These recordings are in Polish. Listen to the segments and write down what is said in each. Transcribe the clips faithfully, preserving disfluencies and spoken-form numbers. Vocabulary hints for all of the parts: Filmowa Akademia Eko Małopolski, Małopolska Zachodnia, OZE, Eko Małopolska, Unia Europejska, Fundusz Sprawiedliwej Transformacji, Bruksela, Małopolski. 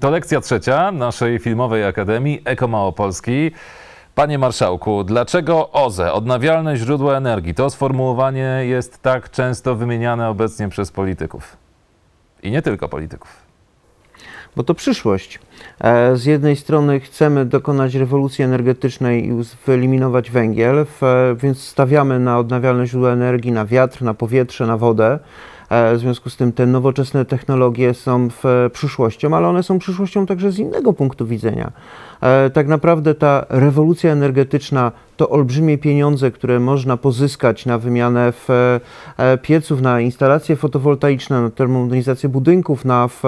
To lekcja trzecia naszej Filmowej Akademii Eko Małopolski. Panie marszałku, dlaczego O Z E, odnawialne źródła energii, to sformułowanie jest tak często wymieniane obecnie przez polityków? I nie tylko polityków. Bo to przyszłość. Z jednej strony chcemy dokonać rewolucji energetycznej i wyeliminować węgiel, więc stawiamy na odnawialne źródła energii, na wiatr, na powietrze, na wodę. W związku z tym te nowoczesne technologie są przyszłością, ale one są przyszłością także z innego punktu widzenia. Tak naprawdę ta rewolucja energetyczna to olbrzymie pieniądze, które można pozyskać na wymianę w pieców, na instalacje fotowoltaiczne, na termomodernizację budynków, na w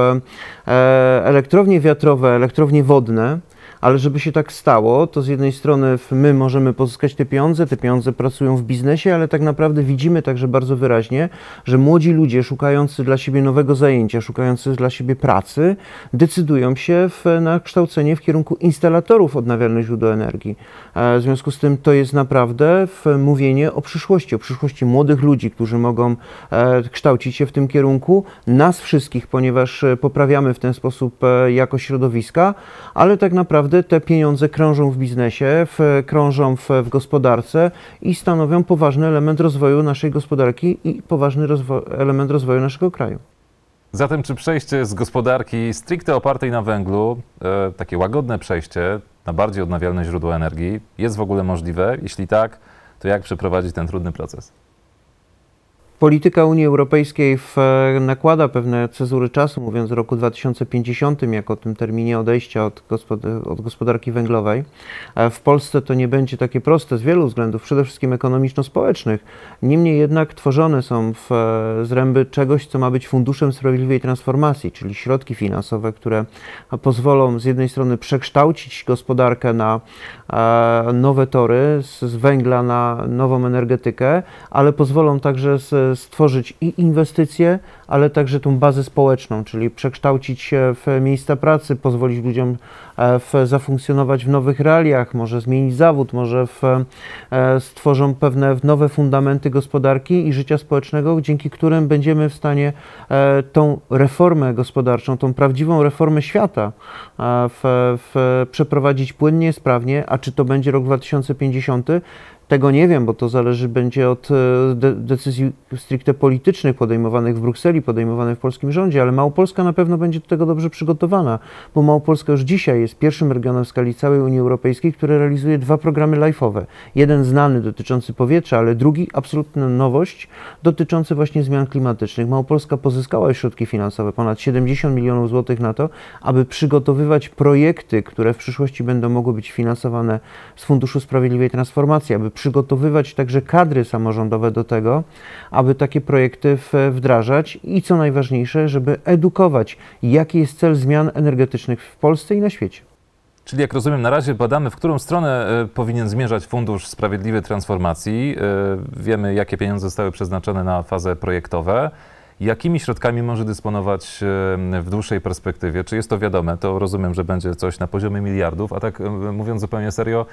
elektrownie wiatrowe, elektrownie wodne. Ale żeby się tak stało, to z jednej strony my możemy pozyskać te pieniądze, te pieniądze pracują w biznesie, ale tak naprawdę widzimy także bardzo wyraźnie, że młodzi ludzie szukający dla siebie nowego zajęcia, szukający dla siebie pracy, decydują się w, na kształcenie w kierunku instalatorów odnawialnych źródeł energii. W związku z tym to jest naprawdę mówienie o przyszłości, o przyszłości młodych ludzi, którzy mogą kształcić się w tym kierunku, nas wszystkich, ponieważ poprawiamy w ten sposób jakość środowiska, ale tak naprawdę te pieniądze krążą w biznesie, w, krążą w, w gospodarce i stanowią poważny element rozwoju naszej gospodarki i poważny rozwo- element rozwoju naszego kraju. Zatem czy przejście z gospodarki stricte opartej na węglu, e, takie łagodne przejście na bardziej odnawialne źródła energii jest w ogóle możliwe? Jeśli tak, to jak przeprowadzić ten trudny proces? Polityka Unii Europejskiej w, nakłada pewne cezury czasu, mówiąc o roku dwa tysiące pięćdziesiątym, jako o tym terminie odejścia od, gospod od gospodarki węglowej. W Polsce to nie będzie takie proste z wielu względów, przede wszystkim ekonomiczno-społecznych. Niemniej jednak tworzone są w, zręby czegoś, co ma być Funduszem Sprawiedliwej Transformacji, czyli środki finansowe, które pozwolą z jednej strony przekształcić gospodarkę na e, nowe tory, z, z węgla na nową energetykę, ale pozwolą także z, stworzyć i inwestycje, ale także tą bazę społeczną, czyli przekształcić się w miejsca pracy, pozwolić ludziom w, zafunkcjonować w nowych realiach, może zmienić zawód, może w, stworzą pewne nowe fundamenty gospodarki i życia społecznego, dzięki którym będziemy w stanie tą reformę gospodarczą, tą prawdziwą reformę świata w, w, przeprowadzić płynnie, sprawnie, a czy to będzie rok dwa tysiące pięćdziesiąty? Tego nie wiem, bo to zależy będzie od de decyzji stricte politycznych podejmowanych w Brukseli, podejmowanych w polskim rządzie, ale Małopolska na pewno będzie do tego dobrze przygotowana, bo Małopolska już dzisiaj jest pierwszym regionem w skali całej Unii Europejskiej, który realizuje dwa programy life'owe. Jeden znany dotyczący powietrza, ale drugi absolutna nowość dotyczący właśnie zmian klimatycznych. Małopolska pozyskała już środki finansowe, ponad siedemdziesiąt milionów złotych na to, aby przygotowywać projekty, które w przyszłości będą mogły być finansowane z Funduszu Sprawiedliwej Transformacji, aby przygotowywać także kadry samorządowe do tego, aby takie projekty wdrażać i co najważniejsze, żeby edukować, jaki jest cel zmian energetycznych w Polsce i na świecie. Czyli jak rozumiem, na razie badamy, w którą stronę powinien zmierzać Fundusz Sprawiedliwej Transformacji. Wiemy, jakie pieniądze zostały przeznaczone na fazę projektowe. Jakimi środkami może dysponować w dłuższej perspektywie? Czy jest to wiadome? To rozumiem, że będzie coś na poziomie miliardów, a tak mówiąc zupełnie serio,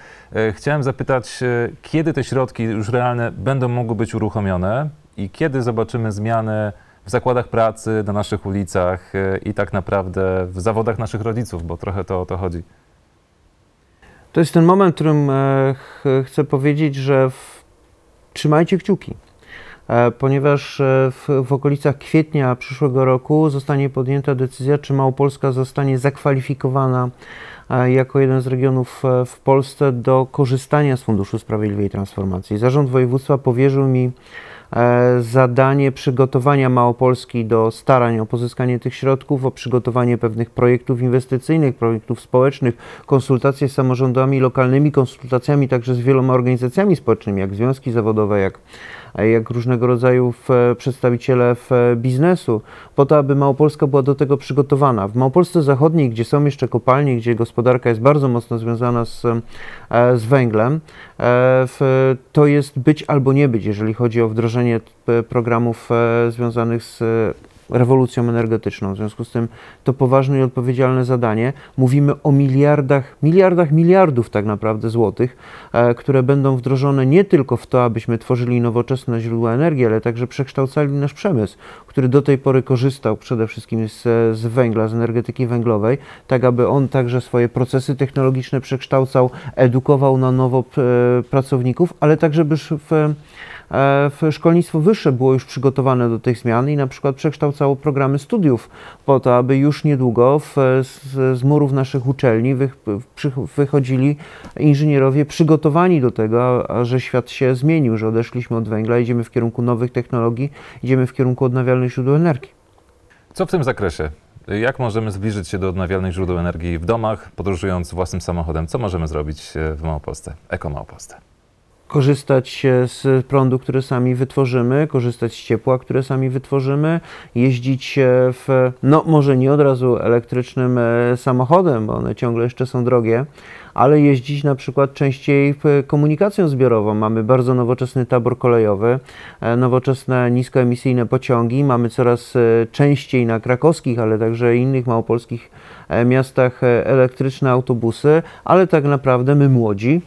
chciałem zapytać, kiedy te środki już realne będą mogły być uruchomione i kiedy zobaczymy zmiany w zakładach pracy, na naszych ulicach i tak naprawdę w zawodach naszych rodziców, bo trochę to o to chodzi. To jest ten moment, w którym chcę powiedzieć, że w... trzymajcie kciuki. Ponieważ w, w okolicach kwietnia przyszłego roku zostanie podjęta decyzja, czy Małopolska zostanie zakwalifikowana jako jeden z regionów w Polsce do korzystania z Funduszu Sprawiedliwej Transformacji. Zarząd województwa powierzył mi zadanie przygotowania Małopolski do starań o pozyskanie tych środków, o przygotowanie pewnych projektów inwestycyjnych, projektów społecznych, konsultacje z samorządami lokalnymi, konsultacjami także z wieloma organizacjami społecznymi, jak związki zawodowe, jak, jak różnego rodzaju przedstawiciele biznesu, po to, aby Małopolska była do tego przygotowana. W Małopolsce Zachodniej, gdzie są jeszcze kopalnie, gdzie gospodarka jest bardzo mocno związana z, z węglem, to jest być albo nie być, jeżeli chodzi o wdrożenie programów związanych z rewolucją energetyczną. W związku z tym to poważne i odpowiedzialne zadanie. Mówimy o miliardach, miliardach, miliardów tak naprawdę złotych, e, które będą wdrożone nie tylko w to, abyśmy tworzyli nowoczesne źródła energii, ale także przekształcali nasz przemysł, który do tej pory korzystał przede wszystkim z, z węgla, z energetyki węglowej, tak aby on także swoje procesy technologiczne przekształcał, edukował na nowo e, pracowników, ale tak, żeby w, e, w szkolnictwo wyższe było już przygotowane do tych zmian i na przykład przekształcało programy studiów po to, aby już niedługo w, z, z murów naszych uczelni wych, przy, wychodzili inżynierowie przygotowani do tego, że świat się zmienił, że odeszliśmy od węgla, idziemy w kierunku nowych technologii, idziemy w kierunku odnawialnych źródeł energii. Co w tym zakresie? Jak możemy zbliżyć się do odnawialnych źródeł energii w domach, podróżując własnym samochodem? Co możemy zrobić w Małopolsce, Eko Małopolsce? Korzystać z prądu, który sami wytworzymy, korzystać z ciepła, które sami wytworzymy, jeździć w, no może nie od razu elektrycznym samochodem, bo one ciągle jeszcze są drogie, ale jeździć na przykład częściej komunikacją zbiorową. Mamy bardzo nowoczesny tabor kolejowy, nowoczesne niskoemisyjne pociągi, mamy coraz częściej na krakowskich, ale także innych małopolskich miastach elektryczne autobusy, ale tak naprawdę my młodzi,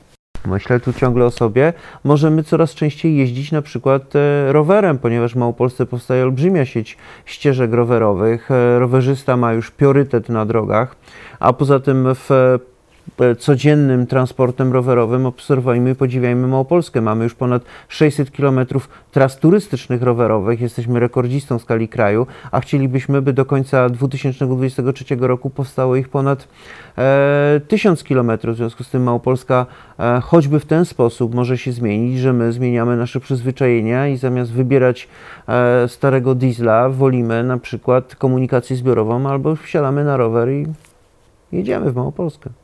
myślę tu ciągle o sobie, możemy coraz częściej jeździć na przykład e, rowerem, ponieważ w Małopolsce powstaje olbrzymia sieć ścieżek rowerowych. E, rowerzysta ma już priorytet na drogach, a poza tym w e, codziennym transportem rowerowym obserwujmy i podziwiajmy Małopolskę. Mamy już ponad sześćset kilometrów tras turystycznych rowerowych, jesteśmy rekordzistą w skali kraju, a chcielibyśmy, by do końca dwa tysiące dwudziestego trzeciego roku powstało ich ponad e, tysiąc kilometrów. W związku z tym Małopolska choćby w ten sposób może się zmienić, że my zmieniamy nasze przyzwyczajenia i zamiast wybierać e, starego diesla, wolimy na przykład komunikację zbiorową albo wsiadamy na rower i jedziemy w Małopolskę.